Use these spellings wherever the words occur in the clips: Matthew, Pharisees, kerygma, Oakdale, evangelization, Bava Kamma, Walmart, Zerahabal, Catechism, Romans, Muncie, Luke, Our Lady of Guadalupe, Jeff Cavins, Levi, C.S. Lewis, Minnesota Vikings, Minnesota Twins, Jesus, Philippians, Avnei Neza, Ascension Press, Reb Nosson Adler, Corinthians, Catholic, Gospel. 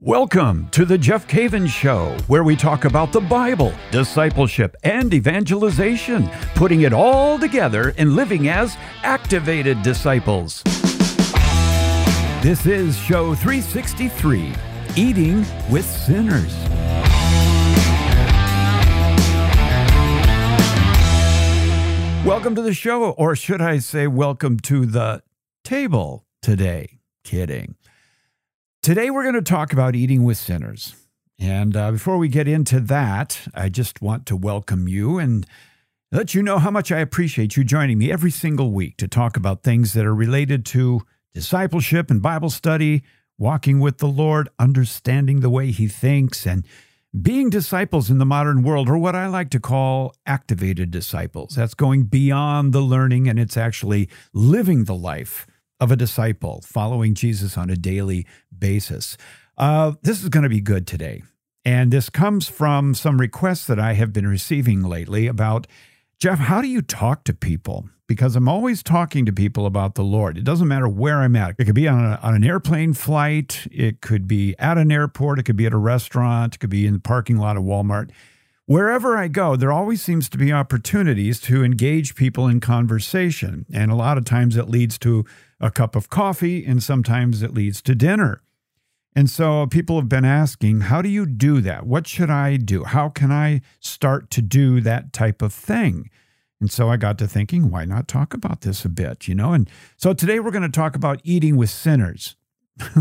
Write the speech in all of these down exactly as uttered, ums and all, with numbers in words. Welcome to The Jeff Cavins Show, where we talk about the Bible, discipleship, and evangelization, putting it all together and living as activated disciples. This is Show three sixty-three, Eating with Sinners. Welcome to the show, or should I say welcome to the table today. Kidding. Today, we're going to talk about eating with sinners. And uh, before we get into that, I just want to welcome you and let you know how much I appreciate you joining me every single week to talk about things that are related to discipleship and Bible study, walking with the Lord, understanding the way He thinks, and being disciples in the modern world, or what I like to call activated disciples. That's going beyond the learning, and it's actually living the life of a disciple, following Jesus on a daily basis. Uh, this is going to be good today. And this comes from some requests that I have been receiving lately about, Jeff, how do you talk to people? Because I'm always talking to people about the Lord. It doesn't matter where I'm at. It could be on, a, on an airplane flight. It could be at an airport. It could be at a restaurant. It could be in the parking lot of Walmart. Wherever I go, there always seems to be opportunities to engage people in conversation. And a lot of times it leads to a cup of coffee, and sometimes it leads to dinner. And so people have been asking, how do you do that? What should I do? How can I start to do that type of thing? And so I got to thinking, why not talk about this a bit, you know? And so today we're going to talk about eating with sinners.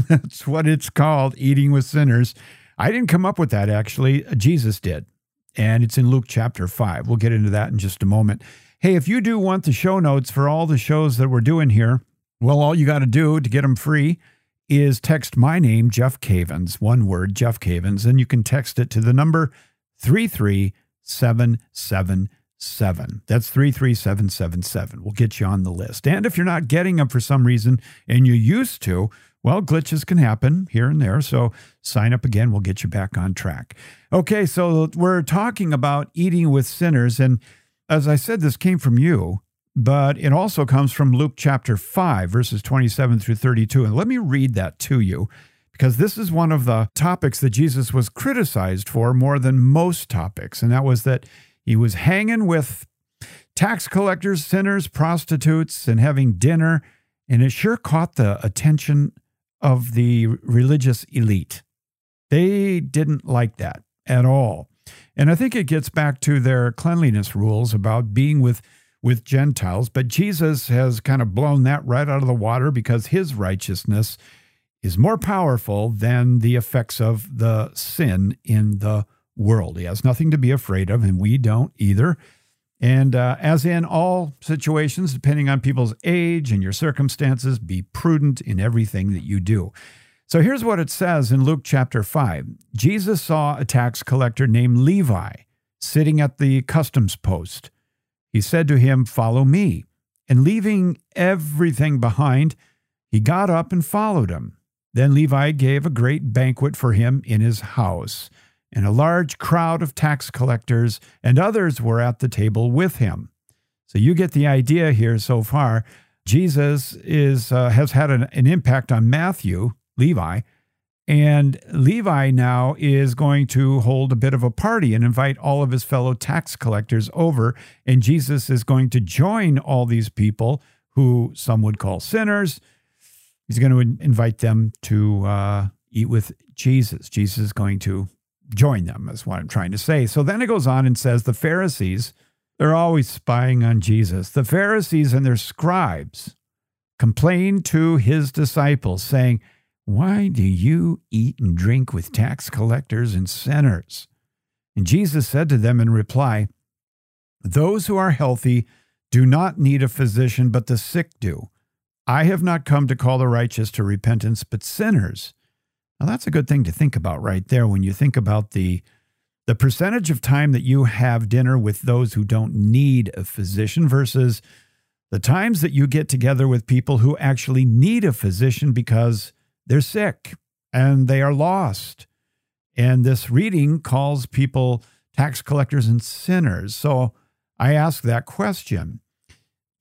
That's what it's called, eating with sinners. I didn't come up with that, actually. Jesus did. And it's in Luke chapter five. We'll get into that in just a moment. Hey, if you do want the show notes for all the shows that we're doing here, well, all you got to do to get them free is text my name, Jeff Cavins, one word, Jeff Cavins, and you can text it to the number three three seven seven seven. That's three three seven seven seven. We'll get you on the list. And if you're not getting them for some reason and you used to, well, glitches can happen here and there, so sign up again. We'll get you back on track. Okay, so we're talking about eating with sinners, and as I said, this came from you. But it also comes from Luke chapter five, verses twenty-seven through thirty-two. And let me read that to you, because this is one of the topics that Jesus was criticized for more than most topics. And that was that he was hanging with tax collectors, sinners, prostitutes, and having dinner. And it sure caught the attention of the religious elite. They didn't like that at all. And I think it gets back to their cleanliness rules about being with with Gentiles, but Jesus has kind of blown that right out of the water because his righteousness is more powerful than the effects of the sin in the world. He has nothing to be afraid of, and we don't either. And uh, as in all situations, depending on people's age and your circumstances, be prudent in everything that you do. So here's what it says in Luke chapter five. Jesus saw a tax collector named Levi sitting at the customs post. He said to him, "Follow me." And leaving everything behind, he got up and followed him. Then Levi gave a great banquet for him in his house, and a large crowd of tax collectors and others were at the table with him. So you get the idea here so far. Jesus is uh, has had an, an impact on Matthew, Levi, and Levi now is going to hold a bit of a party and invite all of his fellow tax collectors over. And Jesus is going to join all these people who some would call sinners. He's going to invite them to uh, eat with Jesus. Jesus is going to join them, is what I'm trying to say. So then it goes on and says, the Pharisees, they're always spying on Jesus. The Pharisees and their scribes complained to his disciples, saying, "Why do you eat and drink with tax collectors and sinners?" And Jesus said to them in reply, "Those who are healthy do not need a physician, but the sick do. I have not come to call the righteous to repentance, but sinners." Now, that's a good thing to think about right there when you think about the, the percentage of time that you have dinner with those who don't need a physician versus the times that you get together with people who actually need a physician because they're sick and they are lost. And this reading calls people tax collectors and sinners. So I ask that question,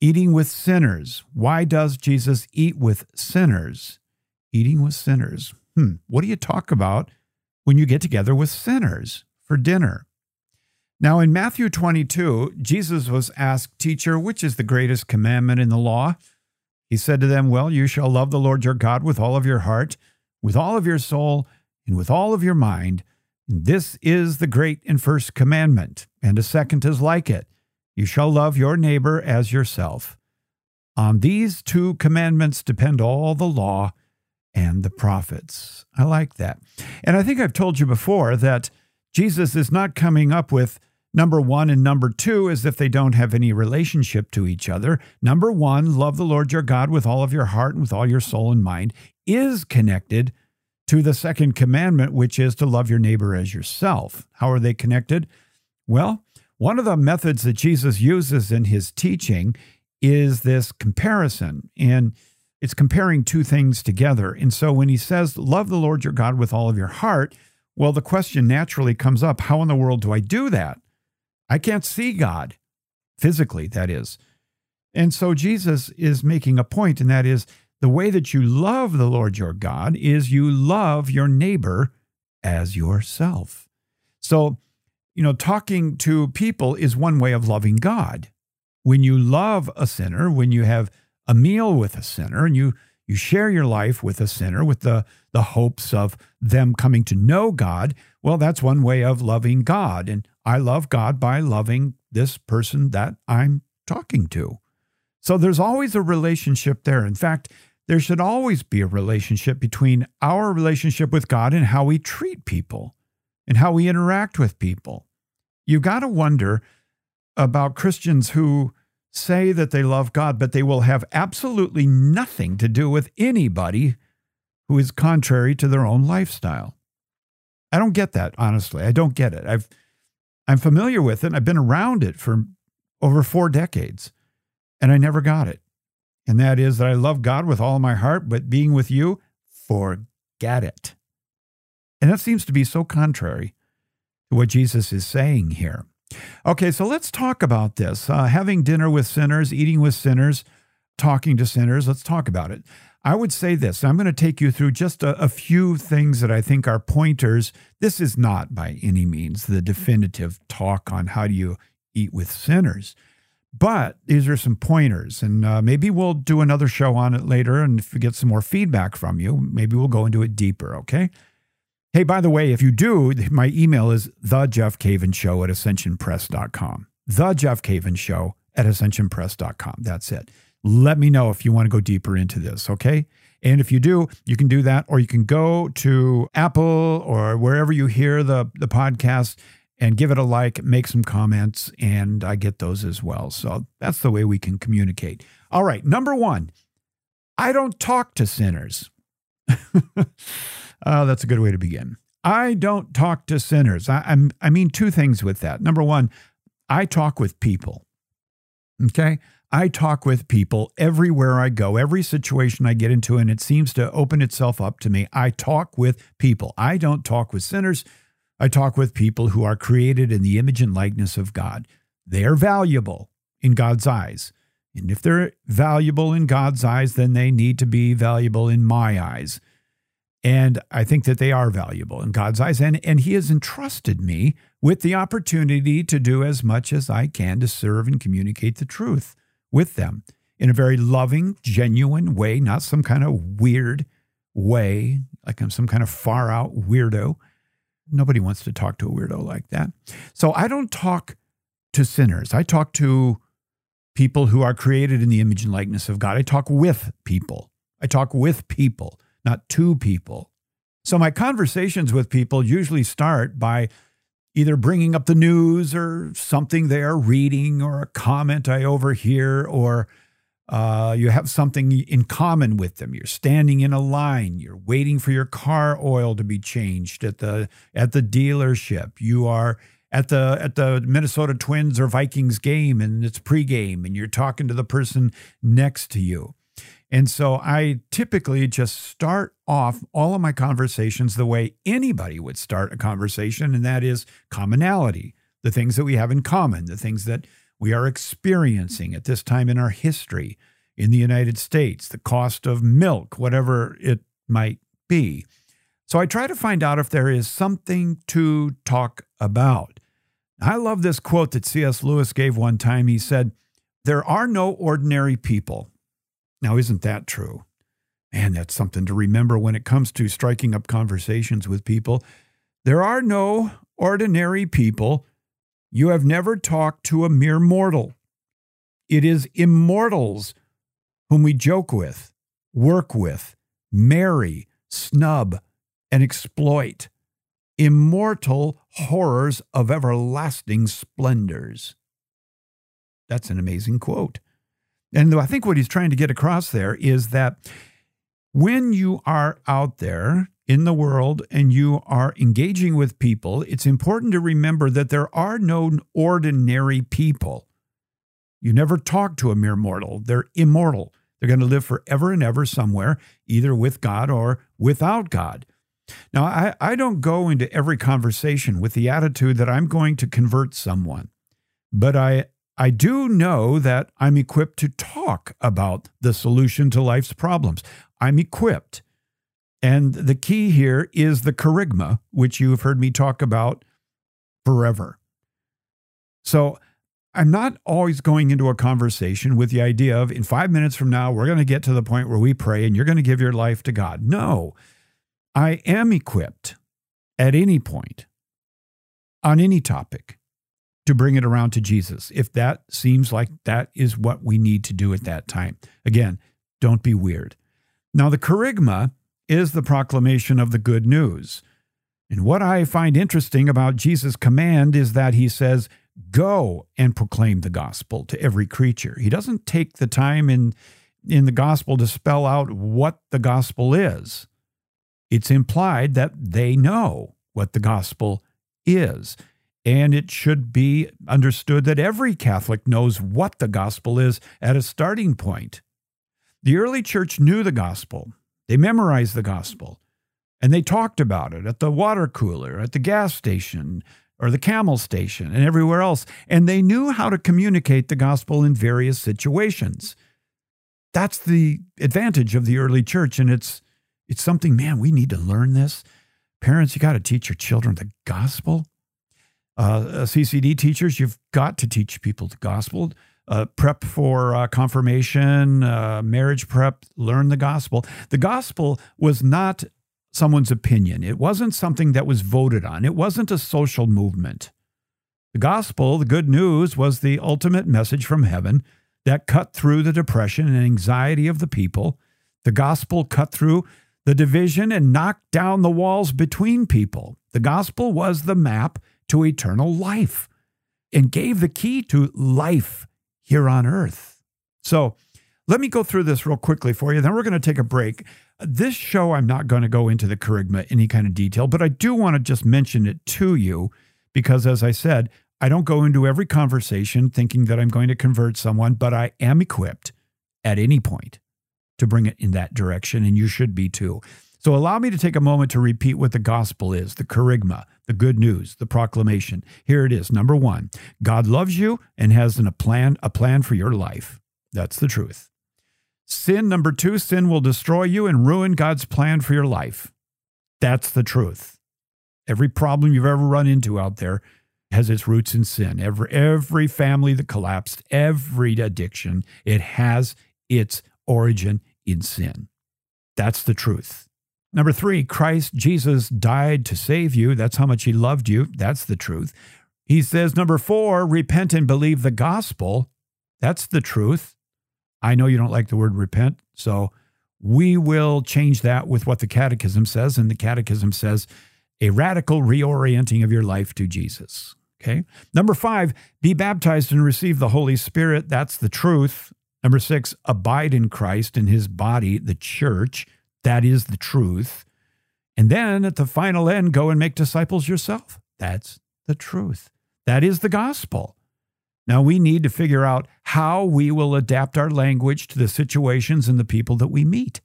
eating with sinners. Why does Jesus eat with sinners? Eating with sinners. hmm, what do you talk about when you get together with sinners for dinner? Now, in Matthew twenty-two, Jesus was asked, "Teacher, which is the greatest commandment in the law?" He said to them, "Well, you shall love the Lord your God with all of your heart, with all of your soul, and with all of your mind. And this is the great and first commandment, and a second is like it. You shall love your neighbor as yourself. On these two commandments depend all the law and the prophets." I like that. And I think I've told you before that Jesus is not coming up with number one and number two as if they don't have any relationship to each other. Number one, love the Lord your God with all of your heart and with all your soul and mind, is connected to the second commandment, which is to love your neighbor as yourself. How are they connected? Well, one of the methods that Jesus uses in his teaching is this comparison, and it's comparing two things together. And so when he says, love the Lord your God with all of your heart, well, the question naturally comes up, how in the world do I do that? I can't see God, physically, that is. And so Jesus is making a point, and that is, the way that you love the Lord your God is you love your neighbor as yourself. So, you know, talking to people is one way of loving God. When you love a sinner, when you have a meal with a sinner, and you you share your life with a sinner with the, the hopes of them coming to know God, well, that's one way of loving God. And I love God by loving this person that I'm talking to. So there's always a relationship there. In fact, there should always be a relationship between our relationship with God and how we treat people and how we interact with people. You've got to wonder about Christians who say that they love God, but they will have absolutely nothing to do with anybody who is contrary to their own lifestyle. I don't get that, honestly. I don't get it. I've, I'm familiar with it. I've been around it for over four decades, and I never got it. And that is that I love God with all my heart, but being with you, forget it. And that seems to be so contrary to what Jesus is saying here. Okay, so let's talk about this. Uh, having dinner with sinners, eating with sinners, talking to sinners, let's talk about it. I would say this, and I'm going to take you through just a, a few things that I think are pointers. This is not by any means the definitive talk on how do you eat with sinners, but these are some pointers, and uh, maybe we'll do another show on it later, and if we get some more feedback from you, maybe we'll go into it deeper, okay? Hey, by the way, if you do, my email is the jeff cavins show at ascension press dot com. the jeff cavins show at ascension press dot com. That's it. Let me know if you want to go deeper into this, okay? And if you do, you can do that, or you can go to Apple or wherever you hear the, the podcast and give it a like, make some comments, and I get those as well. So that's the way we can communicate. All right, number one, I don't talk to sinners. Uh, that's a good way to begin. I don't talk to sinners. I, I'm, I mean two things with that. Number one, I talk with people, okay? I talk with people everywhere I go, every situation I get into, and it seems to open itself up to me. I talk with people. I don't talk with sinners. I talk with people who are created in the image and likeness of God. They are valuable in God's eyes. And if they're valuable in God's eyes, then they need to be valuable in my eyes. And I think that they are valuable in God's eyes. And, and he has entrusted me with the opportunity to do as much as I can to serve and communicate the truth with them in a very loving, genuine way, not some kind of weird way, like I'm some kind of far out weirdo. Nobody wants to talk to a weirdo like that. So I don't talk to sinners. I talk to people who are created in the image and likeness of God. I talk with people. I talk with people. Not two people. So my conversations with people usually start by either bringing up the news or something they are reading or a comment I overhear, or uh, you have something in common with them. You're standing in a line. You're waiting for your car oil to be changed at the at the dealership. You are at the at the Minnesota Twins or Vikings game, and it's pregame, and you're talking to the person next to you. And so I typically just start off all of my conversations the way anybody would start a conversation, and that is commonality, the things that we have in common, the things that we are experiencing at this time in our history in the United States, the cost of milk, whatever it might be. So I try to find out if there is something to talk about. I love this quote that C S. Lewis gave one time. He said, "There are no ordinary people." Now, isn't that true? Man, that's something to remember when it comes to striking up conversations with people. There are no ordinary people. You have never talked to a mere mortal. It is immortals whom we joke with, work with, marry, snub, and exploit. Immortal horrors of everlasting splendors. That's an amazing quote. And I think what he's trying to get across there is that when you are out there in the world and you are engaging with people, it's important to remember that there are no ordinary people. You never talk to a mere mortal. They're immortal. They're going to live forever and ever somewhere, either with God or without God. Now, I, I don't go into every conversation with the attitude that I'm going to convert someone, but I I do know that I'm equipped to talk about the solution to life's problems. I'm equipped. And the key here is the kerygma, which you've heard me talk about forever. So I'm not always going into a conversation with the idea of, in five minutes from now, we're going to get to the point where we pray and you're going to give your life to God. No, I am equipped at any point on any topic to bring it around to Jesus, if that seems like that is what we need to do at that time. Again, don't be weird. Now, the kerygma is the proclamation of the good news. And what I find interesting about Jesus' command is that he says, go and proclaim the gospel to every creature. He doesn't take the time in, in the gospel to spell out what the gospel is. It's implied that they know what the gospel is. And it should be understood that every Catholic knows what the gospel is at a starting point. The early church knew the gospel. They memorized the gospel, and they talked about it at the water cooler, at the gas station, or the camel station, and everywhere else. And they knew how to communicate the gospel in various situations. That's the advantage of the early church, and it's it's something, man, we need to learn this. Parents, you got to teach your children the gospel. Uh, C C D teachers, you've got to teach people the gospel. Uh, prep for uh, confirmation, uh, marriage prep, learn the gospel. The gospel was not someone's opinion. It wasn't something that was voted on. It wasn't a social movement. The gospel, the good news, was the ultimate message from heaven that cut through the depression and anxiety of the people. The gospel cut through the division and knocked down the walls between people. The gospel was the map to eternal life and gave the key to life here on earth. So let me go through this real quickly for you. Then we're going to take a break. This show, I'm not going to go into the kerygma in any kind of detail, but I do want to just mention it to you because, as I said, I don't go into every conversation thinking that I'm going to convert someone, but I am equipped at any point to bring it in that direction, and you should be too. So allow me to take a moment to repeat what the gospel is, the kerygma, the good news, the proclamation. Here it is. Number one, God loves you and has a plan, a plan for your life. That's the truth. Sin, number two, sin will destroy you and ruin God's plan for your life. That's the truth. Every problem you've ever run into out there has its roots in sin. Every, every family that collapsed, every addiction, it has its origin in sin. That's the truth. Number three, Christ Jesus died to save you. That's how much he loved you. That's the truth. He says, number four, repent and believe the gospel. That's the truth. I know you don't like the word repent, so we will change that with what the Catechism says. And the Catechism says a radical reorienting of your life to Jesus. Okay. Number five, be baptized and receive the Holy Spirit. That's the truth. Number six, abide in Christ and his body, the church. That is the truth. And then at the final end, go and make disciples yourself. That's the truth. That is the gospel. Now we need to figure out how we will adapt our language to the situations and the people that we meet.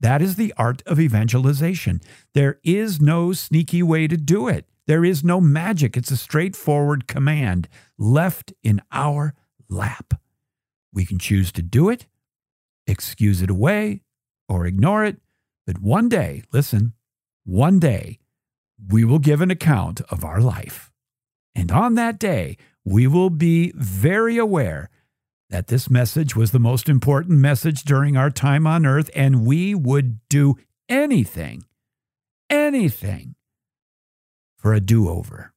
That is the art of evangelization. There is no sneaky way to do it. There is no magic. It's a straightforward command left in our lap. We can choose to do it, excuse it away, or ignore it. But one day, listen, One day, we will give an account of our life. And on that day, we will be very aware that this message was the most important message during our time on earth, and we would do anything, anything for a do-over.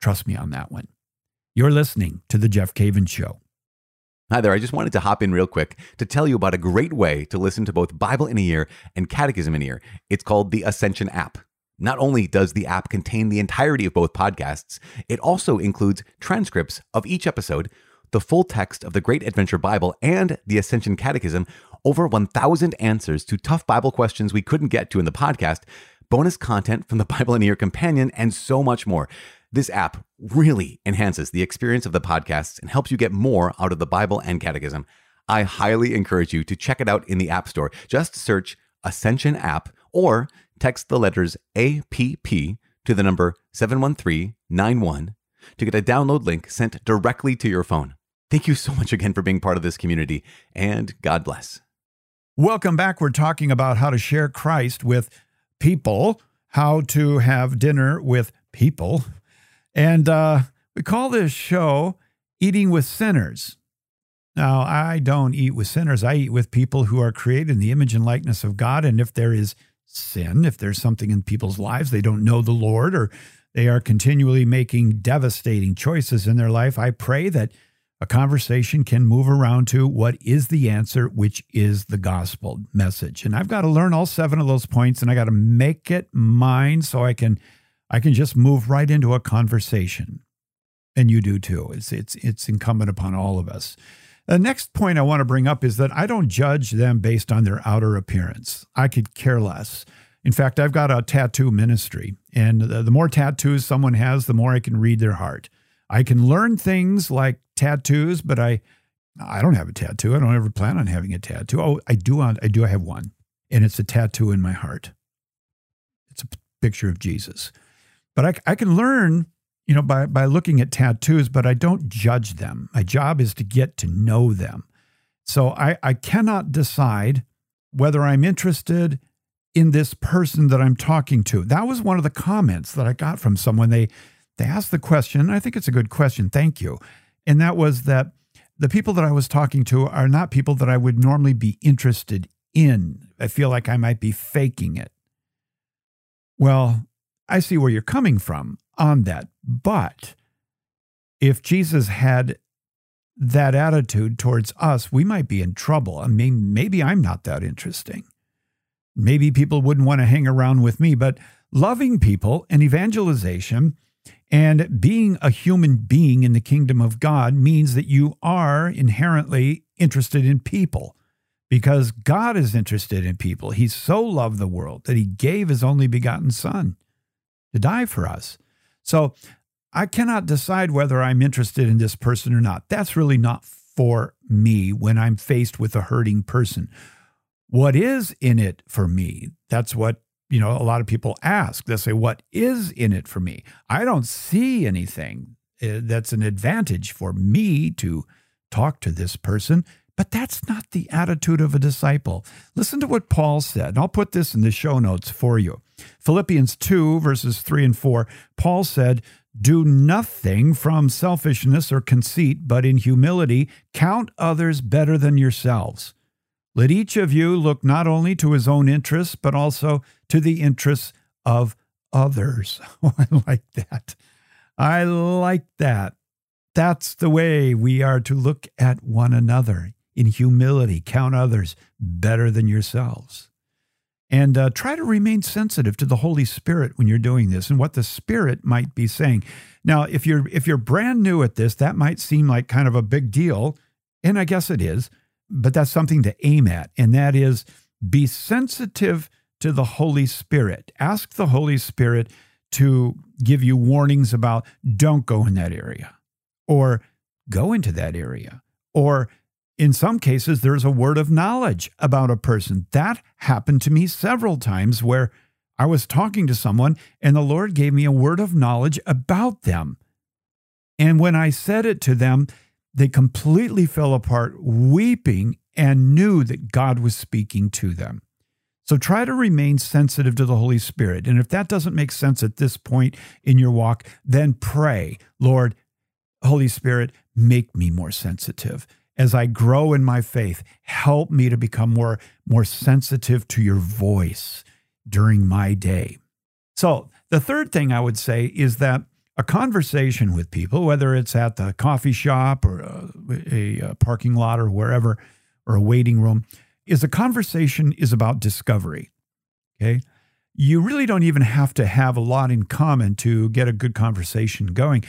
Trust me on that one. You're listening to The Jeff Cavins Show. Hi there. I just wanted to hop in real quick to tell you about a great way to listen to both Bible in a Year and Catechism in a Year. It's called the Ascension app. Not only does the app contain the entirety of both podcasts, it also includes transcripts of each episode, the full text of the Great Adventure Bible and the Ascension Catechism, over one thousand answers to tough Bible questions we couldn't get to in the podcast, bonus content from the Bible in a Year Companion, and so much more. This app really enhances the experience of the podcasts and helps you get more out of the Bible and Catechism. I highly encourage you to check it out in the App Store. Just search Ascension App or text the letters A P P to the number seven one three nine one to get a download link sent directly to your phone. Thank you so much again for being part of this community, and God bless. Welcome back. We're talking about how to share Christ with people, how to have dinner with people. And uh, we call this show Eating with Sinners. Now, I don't eat with sinners. I eat with people who are created in the image and likeness of God. And if there is sin, if there's something in people's lives, they don't know the Lord, or they are continually making devastating choices in their life, I pray that a conversation can move around to what is the answer, which is the gospel message. And I've got to learn all seven of those points, and I got to make it mine so I can I can just move right into a conversation. And you do too. It's it's it's incumbent upon all of us. The next point I want to bring up is that I don't judge them based on their outer appearance. I could care less. In fact, I've got a tattoo ministry, and the more tattoos someone has, the more I can read their heart. I can learn things like tattoos, but I I don't have a tattoo. I don't ever plan on having a tattoo. Oh, I do I do have one, and it's a tattoo in my heart. It's a picture of Jesus. But I, I can learn, you know, by, by looking at tattoos, but I don't judge them. My job is to get to know them. So I, I cannot decide whether I'm interested in this person that I'm talking to. That was one of the comments that I got from someone. They they asked the question, and I think it's a good question, thank you. And that was that the people that I was talking to are not people that I would normally be interested in. I feel like I might be faking it. Well, I see where you're coming from on that. But if Jesus had that attitude towards us, we might be in trouble. I mean, maybe I'm not that interesting. Maybe people wouldn't want to hang around with me, but loving people and evangelization and being a human being in the kingdom of God means that you are inherently interested in people, because God is interested in people. He so loved the world that he gave his only begotten Son to die for us. So I cannot decide whether I'm interested in this person or not. That's really not for me when I'm faced with a hurting person. What is in it for me? That's what, you know, a lot of people ask. They say, what is in it for me? I don't see anything that's an advantage for me to talk to this person, but that's not the attitude of a disciple. Listen to what Paul said, and I'll put this in the show notes for you. Philippians two, verses three and four, Paul said, do nothing from selfishness or conceit, but in humility count others better than yourselves. Let each of you look not only to his own interests, but also to the interests of others. Oh, I like that. I like that. That's the way we are to look at one another in humility. Count others better than yourselves. And uh, try to remain sensitive to the Holy Spirit when you're doing this and what the Spirit might be saying. Now, if you're if you're brand new at this, that might seem like kind of a big deal, and I guess it is. But that's something to aim at, and that is be sensitive to the Holy Spirit. Ask the Holy Spirit to give you warnings about don't go in that area, or go into that area. Or in some cases, there's a word of knowledge about a person. That happened to me several times where I was talking to someone and the Lord gave me a word of knowledge about them. And when I said it to them, they completely fell apart, weeping, and knew that God was speaking to them. So try to remain sensitive to the Holy Spirit. And if that doesn't make sense at this point in your walk, then pray, Lord, Holy Spirit, make me more sensitive. As I grow in my faith, help me to become more, more sensitive to your voice during my day. So the third thing I would say is that a conversation with people, whether it's at the coffee shop or a, a parking lot or wherever, or a waiting room, is a conversation is about discovery, okay? You really don't even have to have a lot in common to get a good conversation going.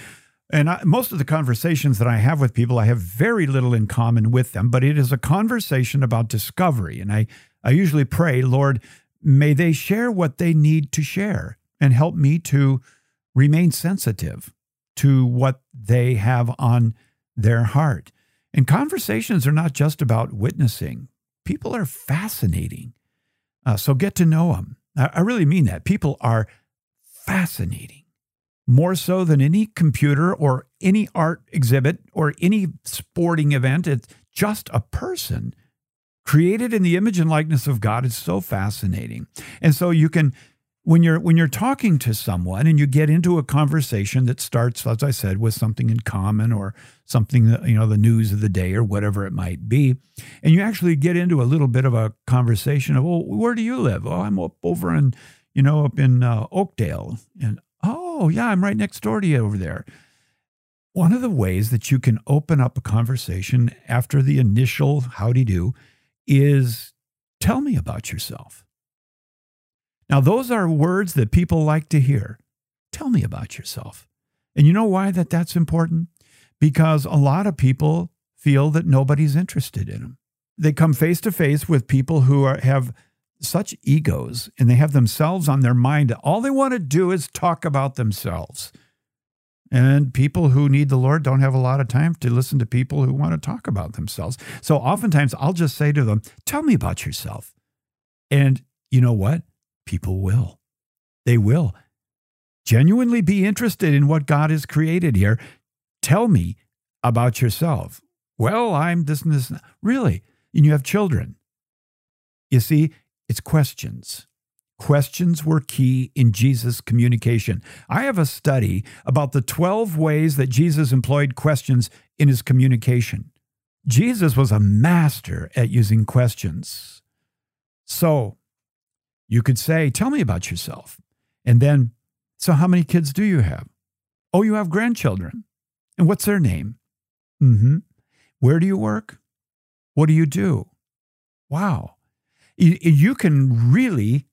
And I, most of the conversations that I have with people, I have very little in common with them, but it is a conversation about discovery. And I, I usually pray, Lord, may they share what they need to share and help me to remain sensitive to what they have on their heart. And conversations are not just about witnessing. People are fascinating. Uh, so get to know them. I, I really mean that. People are fascinating, more so than any computer or any art exhibit or any sporting event. It's just a person created in the image and likeness of God. It's so fascinating. And so you can, when you're when you're talking to someone and you get into a conversation that starts, as I said, with something in common or something that, you know, the news of the day or whatever it might be, and you actually get into a little bit of a conversation of, well, where do you live? Oh, I'm up over in, you know, up in uh, Oakdale. And, oh, yeah, I'm right next door to you over there. One of the ways that you can open up a conversation after the initial howdy-do is tell me about yourself. Now, those are words that people like to hear. Tell me about yourself. And you know why that that's important? Because a lot of people feel that nobody's interested in them. They come face to face with people who are, have such egos and they have themselves on their mind. All they want to do is talk about themselves. And people who need the Lord don't have a lot of time to listen to people who want to talk about themselves. So oftentimes I'll just say to them, tell me about yourself. And you know what? People will. They will genuinely be interested in what God has created here. Tell me about yourself. Well, I'm this and this. Really? And you have children. You see, it's questions. Questions were key in Jesus' communication. I have a study about the twelve ways that Jesus employed questions in his communication. Jesus was a master at using questions. So, you could say, tell me about yourself. And then, so how many kids do you have? Oh, you have grandchildren. And what's their name? Mm-hmm. Where do you work? What do you do? Wow. You can really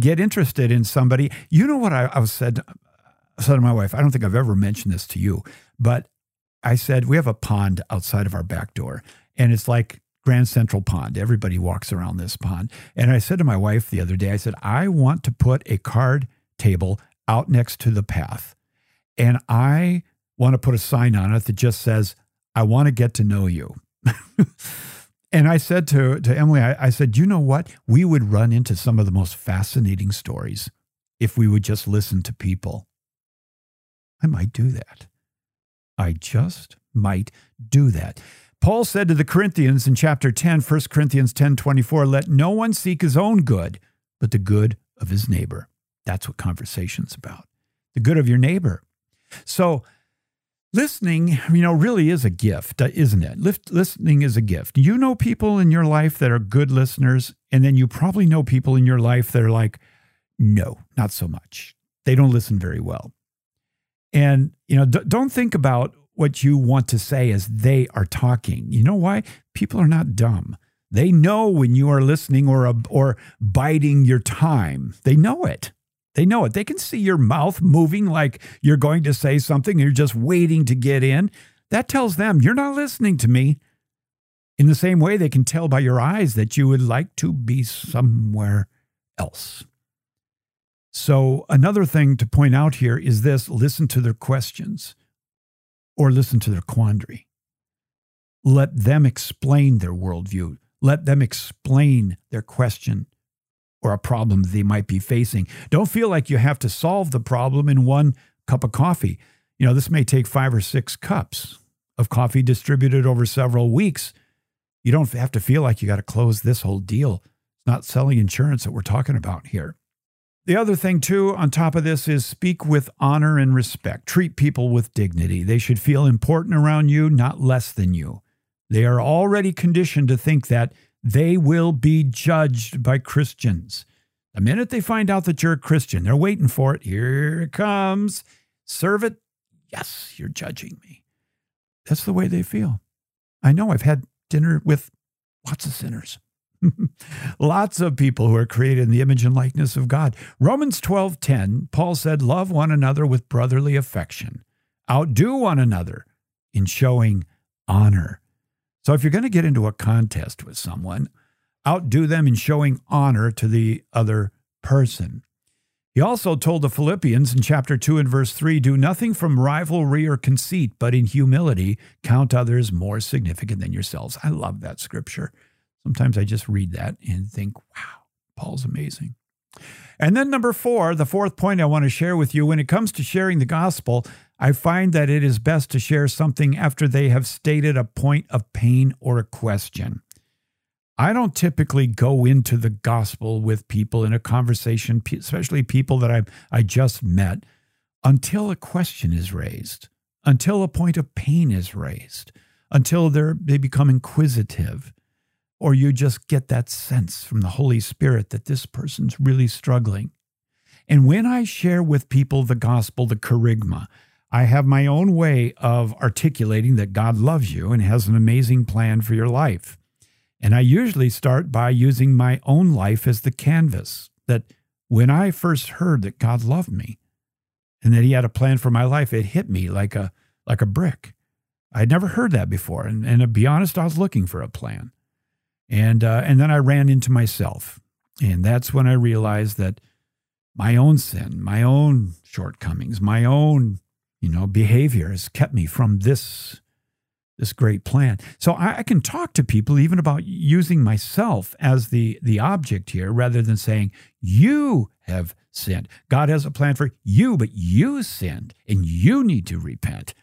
get interested in somebody. You know what I, I said, I said to my wife, I don't think I've ever mentioned this to you, but I said, we have a pond outside of our back door. And it's like Grand Central Pond. Everybody walks around this pond. And I said to my wife the other day, I said, I want to put a card table out next to the path. And I want to put a sign on it that just says, I want to get to know you. And I said to, to Emily, I, I said, you know what? We would run into some of the most fascinating stories if we would just listen to people. I might do that. I just might do that. Paul said to the Corinthians in chapter ten, First Corinthians ten twenty-four, let no one seek his own good, but the good of his neighbor. That's what conversation's about, the good of your neighbor. So listening, you know, really is a gift, isn't it? Listening is a gift. You know people in your life that are good listeners, and then you probably know people in your life that are like, no, not so much. They don't listen very well. And, you know, don't think about what you want to say as they are talking. You know why? People are not dumb. They know when you are listening or or biding your time. They know it. They know it. They can see your mouth moving like you're going to say something and you're just waiting to get in. That tells them you're not listening to me. In the same way, they can tell by your eyes that you would like to be somewhere else. So another thing to point out here is this: listen to their questions. Or listen to their quandary. Let them explain their worldview. Let them explain their question or a problem they might be facing. Don't feel like you have to solve the problem in one cup of coffee. You know, this may take five or six cups of coffee distributed over several weeks. You don't have to feel like you got to close this whole deal. It's not selling insurance that we're talking about here. The other thing, too, on top of this is speak with honor and respect. Treat people with dignity. They should feel important around you, not less than you. They are already conditioned to think that they will be judged by Christians. The minute they find out that you're a Christian, they're waiting for it. Here it comes. Serve it. Yes, you're judging me. That's the way they feel. I know I've had dinner with lots of sinners. Lots of people who are created in the image and likeness of God. Romans twelve ten, Paul said, love one another with brotherly affection. Outdo one another in showing honor. So if you're going to get into a contest with someone, outdo them in showing honor to the other person. He also told the Philippians in chapter two and verse three, do nothing from rivalry or conceit, but in humility count others more significant than yourselves. I love that scripture. Sometimes I just read that and think, wow, Paul's amazing. And then number four, the fourth point I want to share with you, when it comes to sharing the gospel, I find that it is best to share something after they have stated a point of pain or a question. I don't typically go into the gospel with people in a conversation, especially people that I I just met, until a question is raised, until a point of pain is raised, until they're, they become inquisitive. Or you just get that sense from the Holy Spirit that this person's really struggling. And when I share with people the gospel, the kerygma, I have my own way of articulating that God loves you and has an amazing plan for your life. And I usually start by using my own life as the canvas, that when I first heard that God loved me and that he had a plan for my life, it hit me like a like a brick. I'd never heard that before. And, and to be honest, I was looking for a plan. And uh, and then I ran into myself. And that's when I realized that my own sin, my own shortcomings, my own, you know, behavior has kept me from this, this great plan. So I, I can talk to people even about using myself as the, the object here, rather than saying, you have sinned. God has a plan for you, but you sinned, and you need to repent,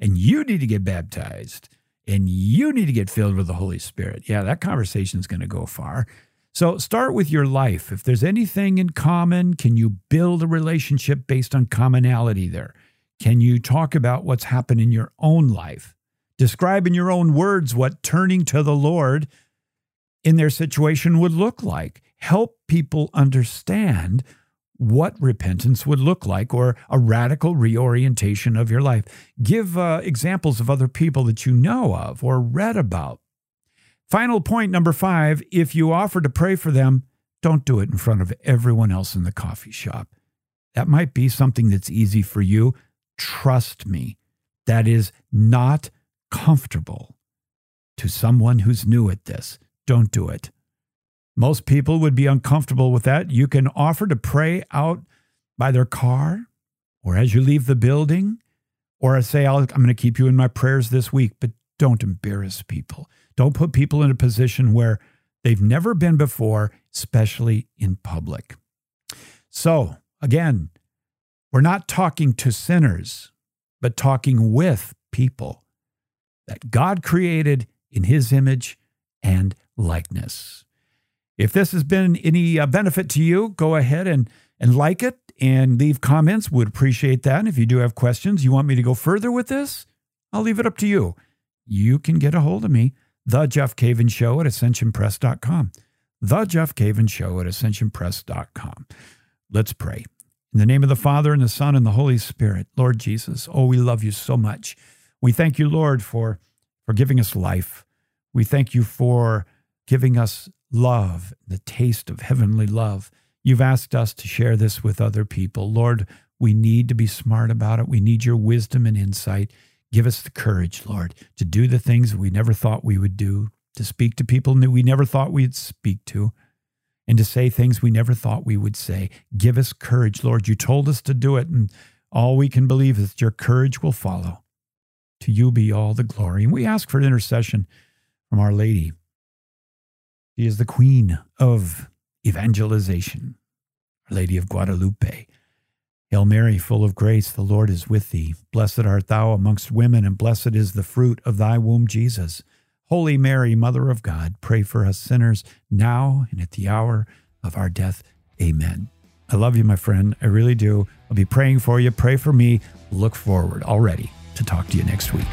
and you need to get baptized. And you need to get filled with the Holy Spirit. Yeah, that conversation is going to go far. So start with your life. If there's anything in common, can you build a relationship based on commonality there? Can you talk about what's happened in your own life? Describe in your own words what turning to the Lord in their situation would look like. Help people understand what repentance would look like, or a radical reorientation of your life. Give uh, examples of other people that you know of or read about. Final point, number five, if you offer to pray for them, don't do it in front of everyone else in the coffee shop. That might be something that's easy for you. Trust me, that is not comfortable to someone who's new at this. Don't do it. Most people would be uncomfortable with that. You can offer to pray out by their car or as you leave the building, or say, I'll, I'm going to keep you in my prayers this week, but don't embarrass people. Don't put people in a position where they've never been before, especially in public. So again, we're not talking to sinners, but talking with people that God created in his image and likeness. If this has been any benefit to you, go ahead and, and like it and leave comments. Would appreciate that. And if you do have questions, you want me to go further with this, I'll leave it up to you. You can get a hold of me, The Jeff Cavins Show at ascension press dot com. The Jeff Cavins Show at ascension press dot com. Let's pray. In the name of the Father, and the Son, and the Holy Spirit, Lord Jesus, oh, we love you so much. We thank you, Lord, for, for giving us life. We thank you for giving us love, the taste of heavenly love. You've asked us to share this with other people. Lord, we need to be smart about it. We need your wisdom and insight. Give us the courage, Lord, to do the things we never thought we would do, to speak to people that we never thought we'd speak to, and to say things we never thought we would say. Give us courage, Lord. You told us to do it, and all we can believe is your courage will follow. To you be all the glory. And we ask for intercession from Our Lady. She is the queen of evangelization, Our Lady of Guadalupe. Hail Mary, full of grace, the Lord is with thee. Blessed art thou amongst women, and blessed is the fruit of thy womb, Jesus. Holy Mary, Mother of God, pray for us sinners now and at the hour of our death. Amen. I love you, my friend. I really do. I'll be praying for you. Pray for me. Look forward already to talk to you next week.